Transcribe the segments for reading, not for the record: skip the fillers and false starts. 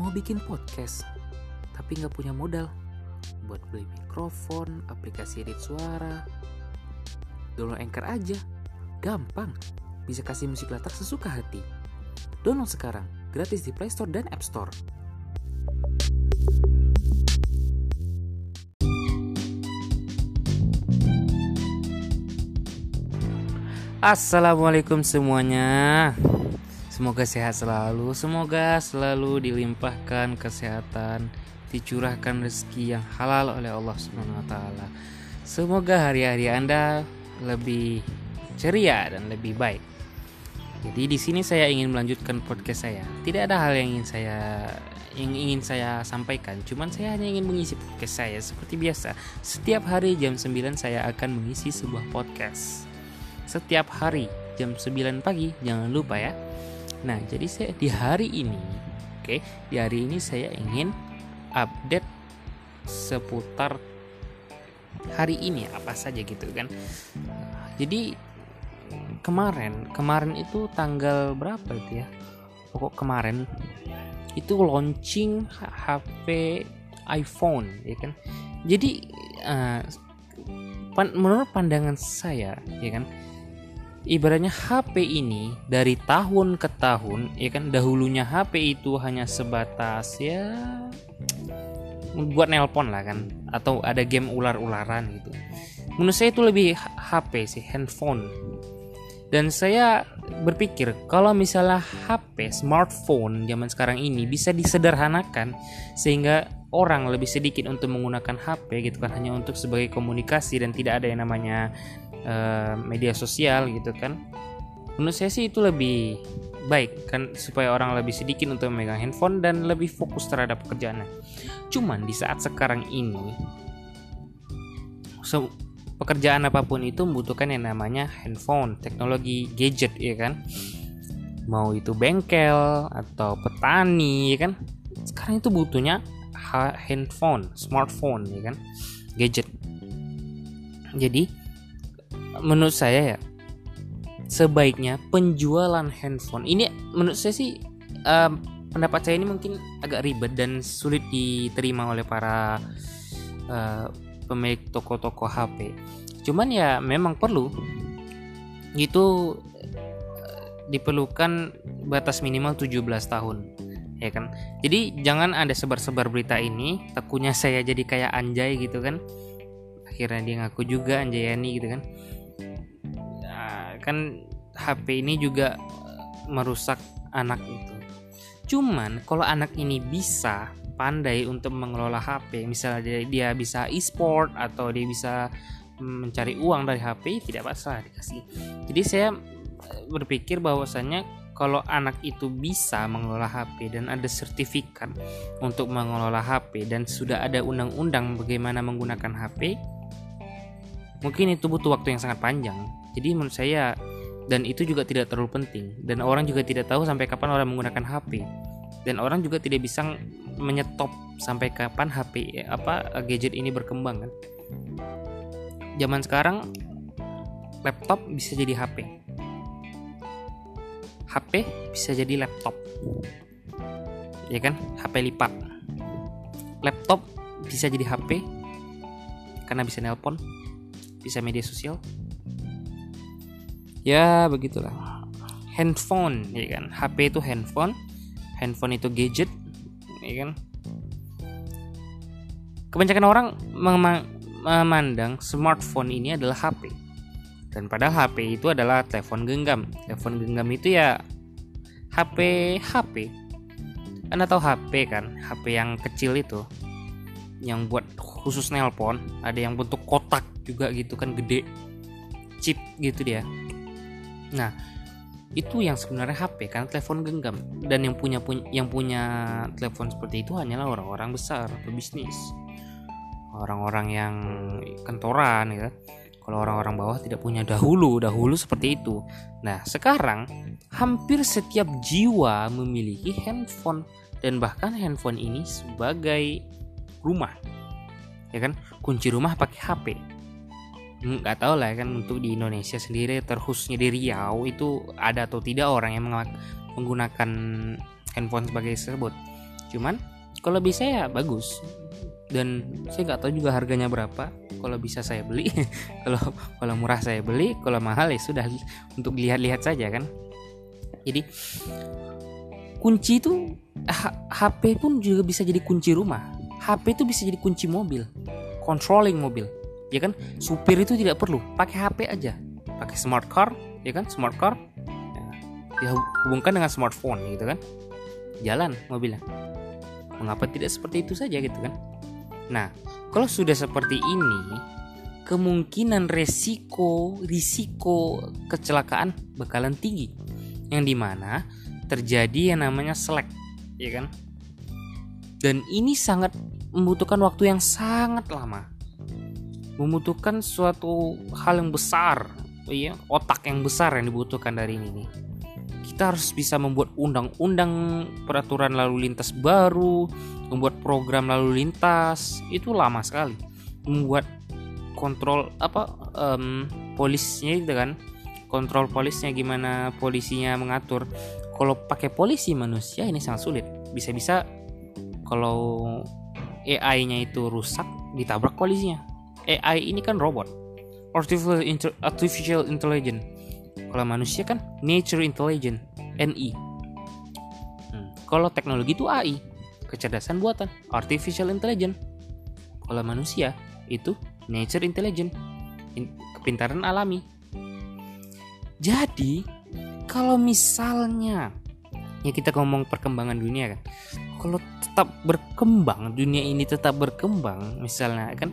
mau bikin podcast tapi nggak punya modal buat beli mikrofon, aplikasi edit suara. Download Anchor aja, gampang, bisa kasih musik latar sesuka hati. Download sekarang, gratis di Play Store dan App Store. Assalamualaikum semuanya. Semoga sehat selalu, semoga selalu dilimpahkan kesehatan, dicurahkan rezeki yang halal oleh Allah Subhanahu wa taala. Semoga hari-hari Anda lebih ceria dan lebih baik. Jadi di sini saya ingin melanjutkan podcast saya. Tidak ada hal yang ingin saya sampaikan, cuman saya hanya ingin mengisi podcast saya seperti biasa. Setiap hari jam 9 saya akan mengisi sebuah podcast. Setiap hari jam 9 pagi, jangan lupa ya. Nah, jadi saya di hari ini saya ingin update seputar hari ini apa saja gitu kan. Jadi kemarin itu tanggal berapa itu ya? Pokok kemarin itu launching HP iPhone ya kan. Jadi menurut pandangan saya ya kan, ibaratnya HP ini dari tahun ke tahun ya kan, dahulunya HP itu hanya sebatas ya buat nelpon lah kan, atau ada game ular-ularan gitu. Menurut saya itu lebih HP sih, handphone. Dan saya berpikir kalau misalnya HP smartphone zaman sekarang ini bisa disederhanakan sehingga orang lebih sedikit untuk menggunakan HP gitu kan, hanya untuk sebagai komunikasi dan tidak ada yang namanya media sosial gitu kan. Menurut saya sih itu lebih baik kan, supaya orang lebih sedikit untuk memegang handphone dan lebih fokus terhadap pekerjaannya. Cuman di saat sekarang ini pekerjaan apapun itu membutuhkan yang namanya handphone, teknologi gadget ya kan. Mau itu bengkel atau petani ya kan, sekarang itu butuhnya handphone, smartphone ya kan, gadget. Jadi menurut saya ya, sebaiknya penjualan handphone ini menurut saya sih, pendapat saya ini mungkin agak ribet dan sulit diterima oleh para pemilik toko-toko HP. Cuman ya memang perlu itu, diperlukan batas minimal 17 tahun ya kan. Jadi jangan ada sebar-sebar berita ini, takutnya saya jadi kayak anjay gitu kan. Akhirnya dia ngaku juga anjayani gitu kan. Kan HP ini juga merusak anak itu. Cuman kalau anak ini bisa pandai untuk mengelola HP, misalnya dia bisa e-sport atau dia bisa mencari uang dari HP, tidak masalah dikasih. Jadi saya berpikir bahwasannya kalau anak itu bisa mengelola HP dan ada sertifikat untuk mengelola HP dan sudah ada undang-undang bagaimana menggunakan HP, mungkin itu butuh waktu yang sangat panjang. Jadi menurut saya, dan itu juga tidak terlalu penting, dan orang juga tidak tahu sampai kapan orang menggunakan HP, dan orang juga tidak bisa menyetop sampai kapan HP gadget ini berkembang kan. Zaman sekarang laptop bisa jadi HP, HP bisa jadi laptop ya kan, HP lipat. Laptop bisa jadi HP karena bisa nelpon, bisa media sosial. Ya begitulah, handphone ya kan, HP itu handphone, handphone itu gadget ya kan. Kebanyakan orang memandang smartphone ini adalah HP, dan padahal HP itu adalah telepon genggam. Telepon genggam itu ya HP. Anda tahu HP kan, HP yang kecil itu yang buat khusus nelpon, ada yang bentuk kotak juga gitu kan, gede, chip gitu dia. Nah, itu yang sebenarnya HP kan, telepon genggam. Dan yang punya telepon seperti itu hanyalah orang-orang besar, pebisnis, orang-orang yang kantoran gitu. Kalau orang-orang bawah tidak punya dahulu seperti itu. Nah, sekarang hampir setiap jiwa memiliki handphone, dan bahkan handphone ini sebagai rumah. Ya kan? Kunci rumah pakai HP. Nggak tahu lah kan, untuk di Indonesia sendiri terkhususnya di Riau itu ada atau tidak orang yang menggunakan handphone sebagai sebut. Cuman kalau bisa ya bagus. Dan saya nggak tahu juga harganya berapa. Kalau bisa saya beli. Kalau murah saya beli, kalau mahal ya sudah untuk lihat-lihat saja kan. Jadi kunci itu HP pun juga bisa jadi kunci rumah. HP itu bisa jadi kunci mobil, controlling mobil, ya kan? Supir itu tidak perlu, pakai HP aja, pakai smart car, ya kan? Smart car dihubungkan dengan smartphone, gitu kan? Jalan mobilnya. Mengapa tidak seperti itu saja, gitu kan? Nah, kalau sudah seperti ini, kemungkinan risiko kecelakaan bakalan tinggi, yang dimana terjadi yang namanya selek, ya kan? Dan ini sangat membutuhkan waktu yang sangat lama, membutuhkan suatu hal yang besar, ya, otak yang besar yang dibutuhkan dari ini. Kita harus bisa membuat undang-undang, peraturan lalu lintas baru, membuat program lalu lintas, itu lama sekali. Membuat kontrol polisnya gitu kan, kontrol polisnya gimana polisinya mengatur. Kalau pakai polisi manusia ini sangat sulit. Bisa-bisa kalau AI-nya itu rusak, ditabrak polisinya. AI ini kan robot, artificial intelligence. Kalau manusia kan nature intelligence, NI. Kalau teknologi itu AI, kecerdasan buatan, artificial intelligence. Kalau manusia itu nature intelligence, kepintaran alami. Jadi kalau misalnya ya kita ngomong perkembangan dunia kan, kalau tetap berkembang, dunia ini tetap berkembang, misalnya kan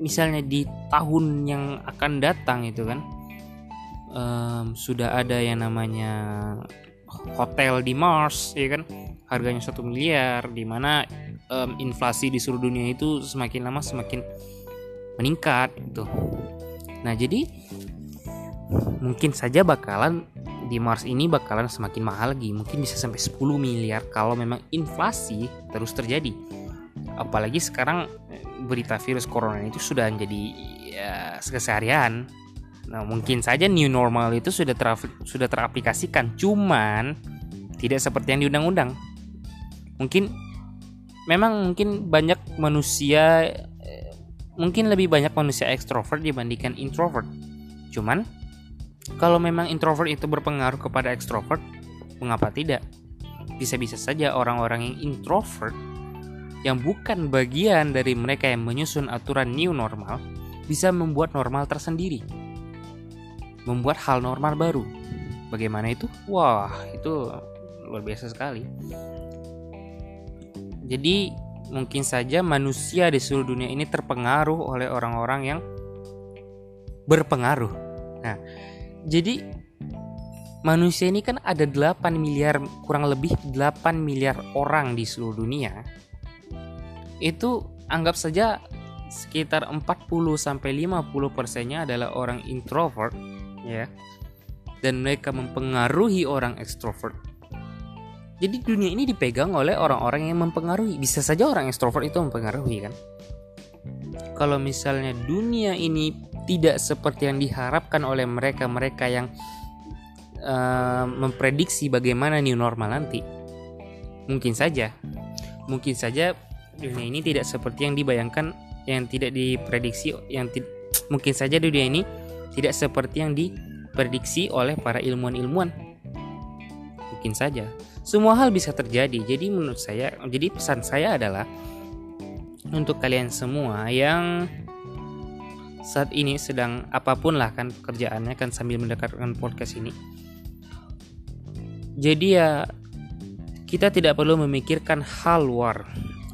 misalnya di tahun yang akan datang itu kan sudah ada yang namanya hotel di Mars, ya kan, harganya 1 miliar, di mana inflasi di seluruh dunia itu semakin lama semakin meningkat gitu. Nah, jadi mungkin saja bakalan di Mars ini bakalan semakin mahal lagi, mungkin bisa sampai 10 miliar kalau memang inflasi terus terjadi. Apalagi sekarang berita virus corona itu sudah menjadi ya, keseharian. Nah, mungkin saja new normal itu sudah teraplikasikan, cuman tidak seperti yang di undang-undang. Mungkin banyak manusia, mungkin lebih banyak manusia ekstrovert dibandingkan introvert. Cuman kalau memang introvert itu berpengaruh kepada ekstrovert, mengapa tidak? Bisa-bisa saja orang-orang yang introvert, yang bukan bagian dari mereka yang menyusun aturan new normal, bisa membuat normal tersendiri, membuat hal normal baru. Bagaimana itu? Wah, itu luar biasa sekali. Jadi mungkin saja manusia di seluruh dunia ini terpengaruh oleh orang-orang yang berpengaruh. Nah, jadi manusia ini kan ada 8 miliar, kurang lebih 8 miliar orang di seluruh dunia. Itu anggap saja sekitar 40-50%-nya adalah orang introvert, ya. Dan mereka mempengaruhi orang ekstrovert. Jadi dunia ini dipegang oleh orang-orang yang mempengaruhi. Bisa saja orang ekstrovert itu mempengaruhi kan. Kalau misalnya dunia ini tidak seperti yang diharapkan oleh mereka-mereka yang memprediksi bagaimana new normal nanti, mungkin saja dunia ini tidak seperti yang dibayangkan, yang tidak diprediksi, mungkin saja dunia ini tidak seperti yang diprediksi oleh para ilmuwan-ilmuwan. Mungkin saja semua hal bisa terjadi. Jadi menurut saya, jadi pesan saya adalah untuk kalian semua yang saat ini sedang apapun lah kan pekerjaannya kan sambil mendengarkan podcast ini. Jadi ya kita tidak perlu memikirkan hal luar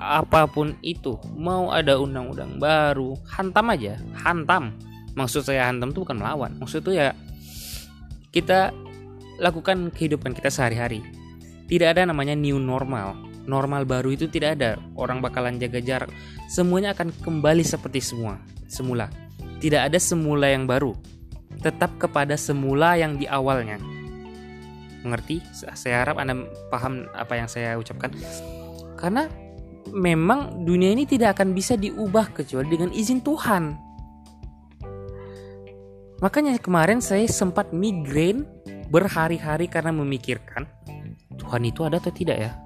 apapun itu. Mau ada undang-undang baru, hantam aja, hantam. Maksud saya hantam itu bukan melawan. Maksud itu ya kita lakukan kehidupan kita sehari-hari. Tidak ada namanya new normal. Normal baru itu tidak ada. Orang bakalan jaga jarak. Semuanya akan kembali seperti semula. Tidak ada semula yang baru, tetap kepada semula yang di awalnya. Mengerti? Saya harap Anda paham apa yang saya ucapkan. Karena memang dunia ini tidak akan bisa diubah kecuali dengan izin Tuhan. Makanya kemarin saya sempat migrain berhari-hari karena memikirkan Tuhan itu ada atau tidak ya.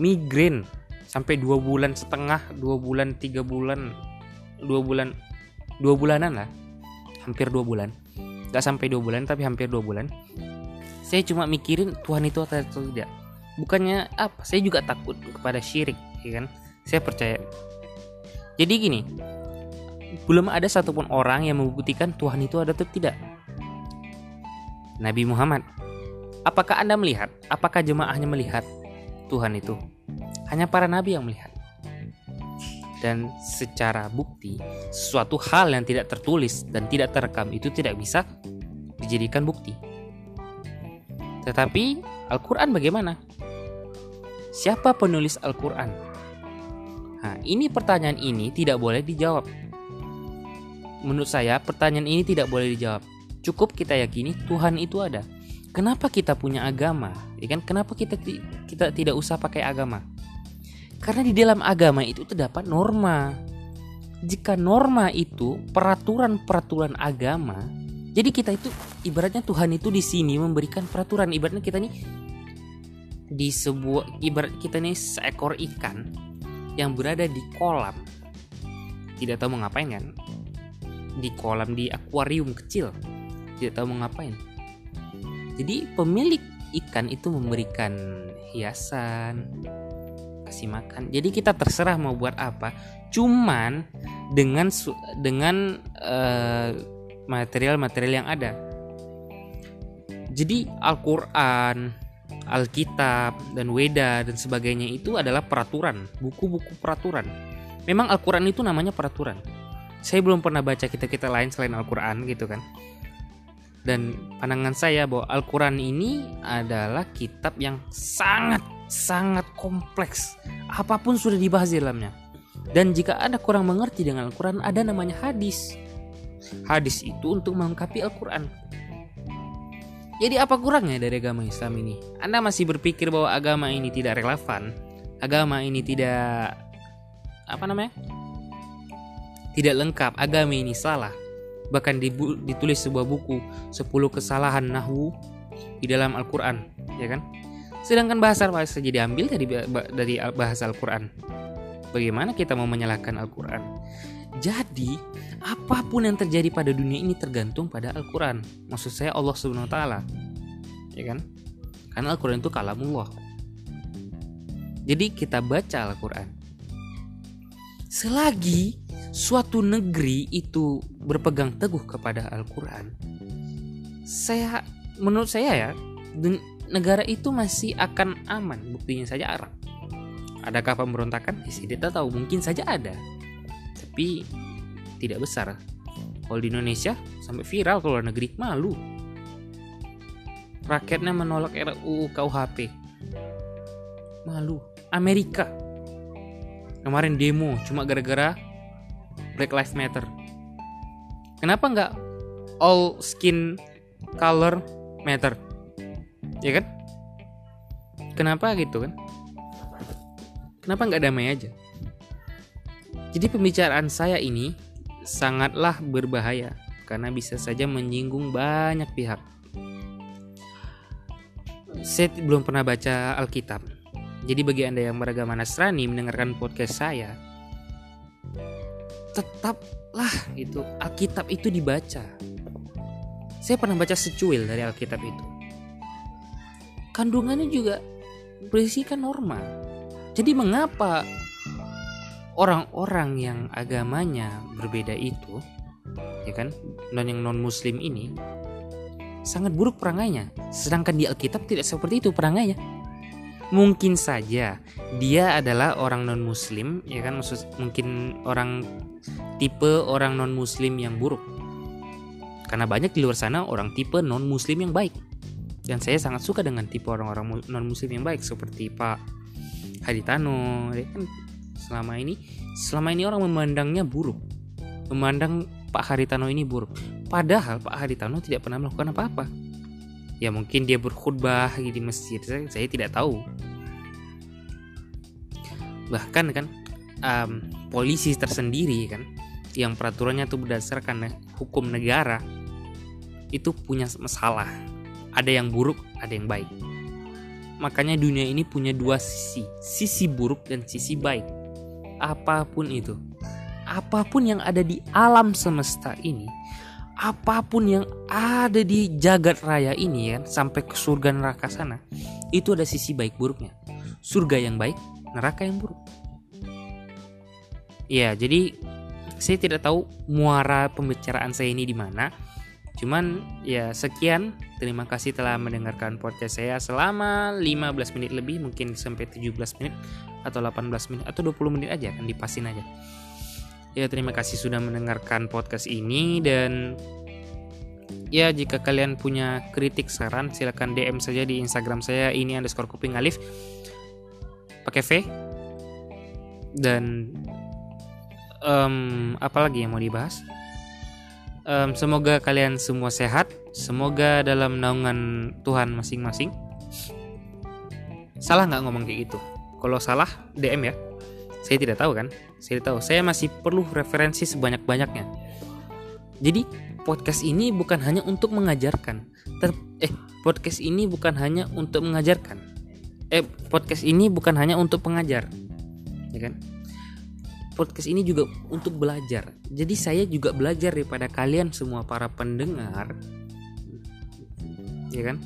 migrain sampai 2 bulan setengah, 2 bulan, 3 bulan, 2 bulan, 2 bulanan lah, hampir 2 bulan, gak sampai 2 bulan tapi hampir 2 bulan. Saya cuma mikirin Tuhan itu atau tidak. Bukannya apa, saya juga takut kepada syirik, ya kan? Saya percaya. Jadi gini, belum ada satupun orang yang membuktikan Tuhan itu ada atau tidak. Nabi Muhammad. Apakah Anda melihat? Apakah jemaahnya melihat Tuhan itu? Hanya para nabi yang melihat. Dan secara bukti, sesuatu hal yang tidak tertulis dan tidak terekam itu tidak bisa dijadikan bukti. Tetapi Al-Qur'an bagaimana? Siapa penulis Al-Qur'an? Nah, ini pertanyaan ini tidak boleh dijawab. Menurut saya, pertanyaan ini tidak boleh dijawab. Cukup kita yakini Tuhan itu ada. Kenapa kita punya agama? Ya kan? Kenapa kita tidak usah pakai agama? Karena di dalam agama itu terdapat norma. Jika norma itu peraturan-peraturan agama, jadi kita itu ibaratnya Tuhan itu di sini memberikan peraturan. Ibaratnya kita nih di sebuah, ibarat kita nih seekor ikan yang berada di kolam. Tidak tahu mau ngapain kan? Di kolam, di akuarium kecil, tidak tahu mau ngapain. Jadi pemilik ikan itu memberikan hiasan, kasih makan. Jadi kita terserah mau buat apa. Cuman dengan material-material yang ada. Jadi Al-Qur'an, Alkitab, dan Weda dan sebagainya itu adalah peraturan, buku-buku peraturan. Memang Al-Qur'an itu namanya peraturan. Saya belum pernah baca kitab-kitab lain selain Al-Qur'an gitu kan. Dan pandangan saya bahwa Al-Qur'an ini adalah kitab yang sangat kompleks. Apapun sudah dibahas di dalamnya. Dan jika Anda kurang mengerti dengan Al-Qur'an, ada namanya hadis. Hadis itu untuk melengkapi Al-Qur'an. Jadi apa kurangnya dari agama Islam ini? Anda masih berpikir bahwa agama ini tidak relevan, agama ini tidak tidak lengkap, agama ini salah. Bahkan ditulis sebuah buku 10 kesalahan nahwu di dalam Al-Qur'an, ya kan? Sedangkan bahasa jadi ambil dari bahasa Al-Qur'an. Bagaimana kita mau menyalahkan Al-Qur'an? Jadi, apapun yang terjadi pada dunia ini tergantung pada Al-Qur'an. Maksud saya Allah Subhanahu wa taala. Ya kan? Karena Al-Qur'an itu kalamullah. Jadi kita baca Al-Qur'an. Selagi suatu negeri itu berpegang teguh kepada Al-Qur'an, menurut saya ya, negara itu masih akan aman. Buktinya saja Arab. Adakah pemberontakan? Tidak tahu, mungkin saja ada, tapi tidak besar. Kalau di Indonesia sampai viral ke luar negeri, malu. Rakyatnya menolak RUU KUHP, malu. Amerika kemarin demo cuma gara-gara Black Lives Matter. Kenapa nggak all skin color matter? Ya kan? Kenapa gitu kan? Kenapa nggak damai aja? Jadi pembicaraan saya ini sangatlah berbahaya karena bisa saja menyinggung banyak pihak. Saya belum pernah baca Alkitab. Jadi bagi Anda yang beragama Nasrani mendengarkan podcast saya, tetaplah itu Alkitab itu dibaca. Saya pernah baca secuil dari Alkitab itu. Kandungannya juga berisikan norma. Jadi mengapa orang-orang yang agamanya berbeda itu, ya kan, dan yang non-muslim ini sangat buruk perangainya, sedangkan di Alkitab tidak seperti itu perangainya. Mungkin saja dia adalah orang non-muslim, ya kan, mungkin orang tipe orang non-muslim yang buruk. Karena banyak di luar sana orang tipe non-muslim yang baik. Dan saya sangat suka dengan tipe orang-orang non-muslim yang baik seperti Pak Haditano, ya kan. Selama ini orang memandangnya buruk. Memandang Pak Haditano ini buruk. Padahal Pak Haditano tidak pernah melakukan apa-apa. Ya mungkin dia berkhutbah di masjid, saya tidak tahu. Bahkan kan polisi tersendiri kan, yang peraturannya itu berdasarkan hukum negara, itu punya masalah. Ada yang buruk, ada yang baik. Makanya dunia ini punya dua sisi, sisi buruk dan sisi baik. Apapun itu, apapun yang ada di alam semesta ini, apapun yang ada di jagat raya ini ya, sampai ke surga neraka sana, itu ada sisi baik buruknya. Surga yang baik, neraka yang buruk. Ya, jadi saya tidak tahu muara pembicaraan saya ini di mana. Cuman ya sekian, terima kasih telah mendengarkan podcast saya selama 15 menit lebih, mungkin sampai 17 menit atau 18 menit atau 20 menit aja, kan dipasin aja. Ya, terima kasih sudah mendengarkan podcast ini, dan ya jika kalian punya kritik saran silakan DM saja di Instagram saya ini_kupingalif pakai V. Dan apalagi yang mau dibahas? Semoga kalian semua sehat, semoga dalam naungan Tuhan masing-masing. Salah nggak ngomong kayak gitu? Kalau salah DM ya. Saya tidak tahu kan? Saya tahu. Saya masih perlu referensi sebanyak-banyaknya. Jadi podcast ini bukan hanya untuk mengajarkan. Podcast ini bukan hanya untuk pengajar, ya kan? Podcast ini juga untuk belajar. Jadi saya juga belajar daripada kalian semua para pendengar, ya kan?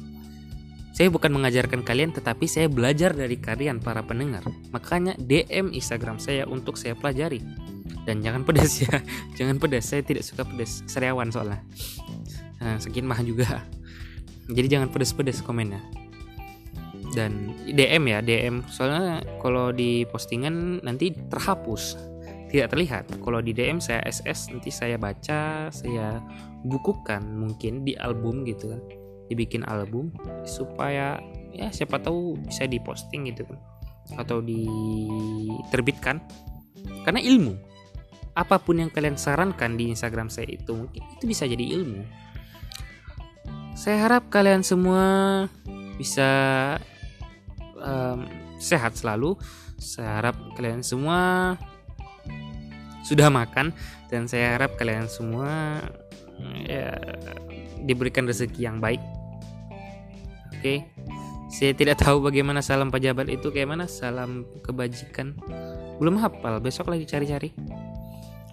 Saya bukan mengajarkan kalian, tetapi saya belajar dari kalian para pendengar. Makanya DM Instagram saya untuk saya pelajari. Dan jangan pedas ya, jangan pedas. Saya tidak suka pedas, sariawan soalnya. Sekian mah juga. Jadi jangan pedas-pedas komennya. Dan DM ya, DM. Soalnya kalau di postingan nanti terhapus, tidak terlihat. Kalau di DM saya SS, nanti saya baca, saya bukukan mungkin di album gitu kan, dibikin album supaya ya siapa tahu bisa diposting gitu kan, atau diterbitkan. Karena ilmu, apapun yang kalian sarankan di Instagram saya itu mungkin itu bisa jadi ilmu. Saya harap kalian semua bisa sehat selalu. Saya harap kalian semua sudah makan, dan saya harap kalian semua ya, diberikan rezeki yang baik. Oke. Saya tidak tahu bagaimana salam pejabat itu, kayak mana salam kebajikan. Belum hafal, besok lagi cari-cari.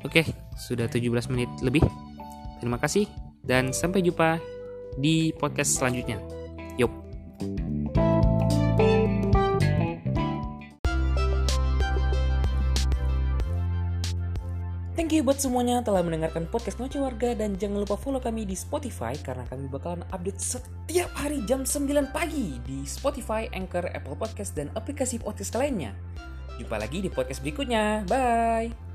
Oke, sudah 17 menit lebih. Terima kasih dan sampai jumpa di podcast selanjutnya. Yop. Thank you buat semuanya telah mendengarkan podcast Noce Warga, dan jangan lupa follow kami di Spotify karena kami bakalan update setiap hari jam 9 pagi di Spotify, Anchor, Apple Podcast, dan aplikasi podcast lainnya. Jumpa lagi di podcast berikutnya. Bye!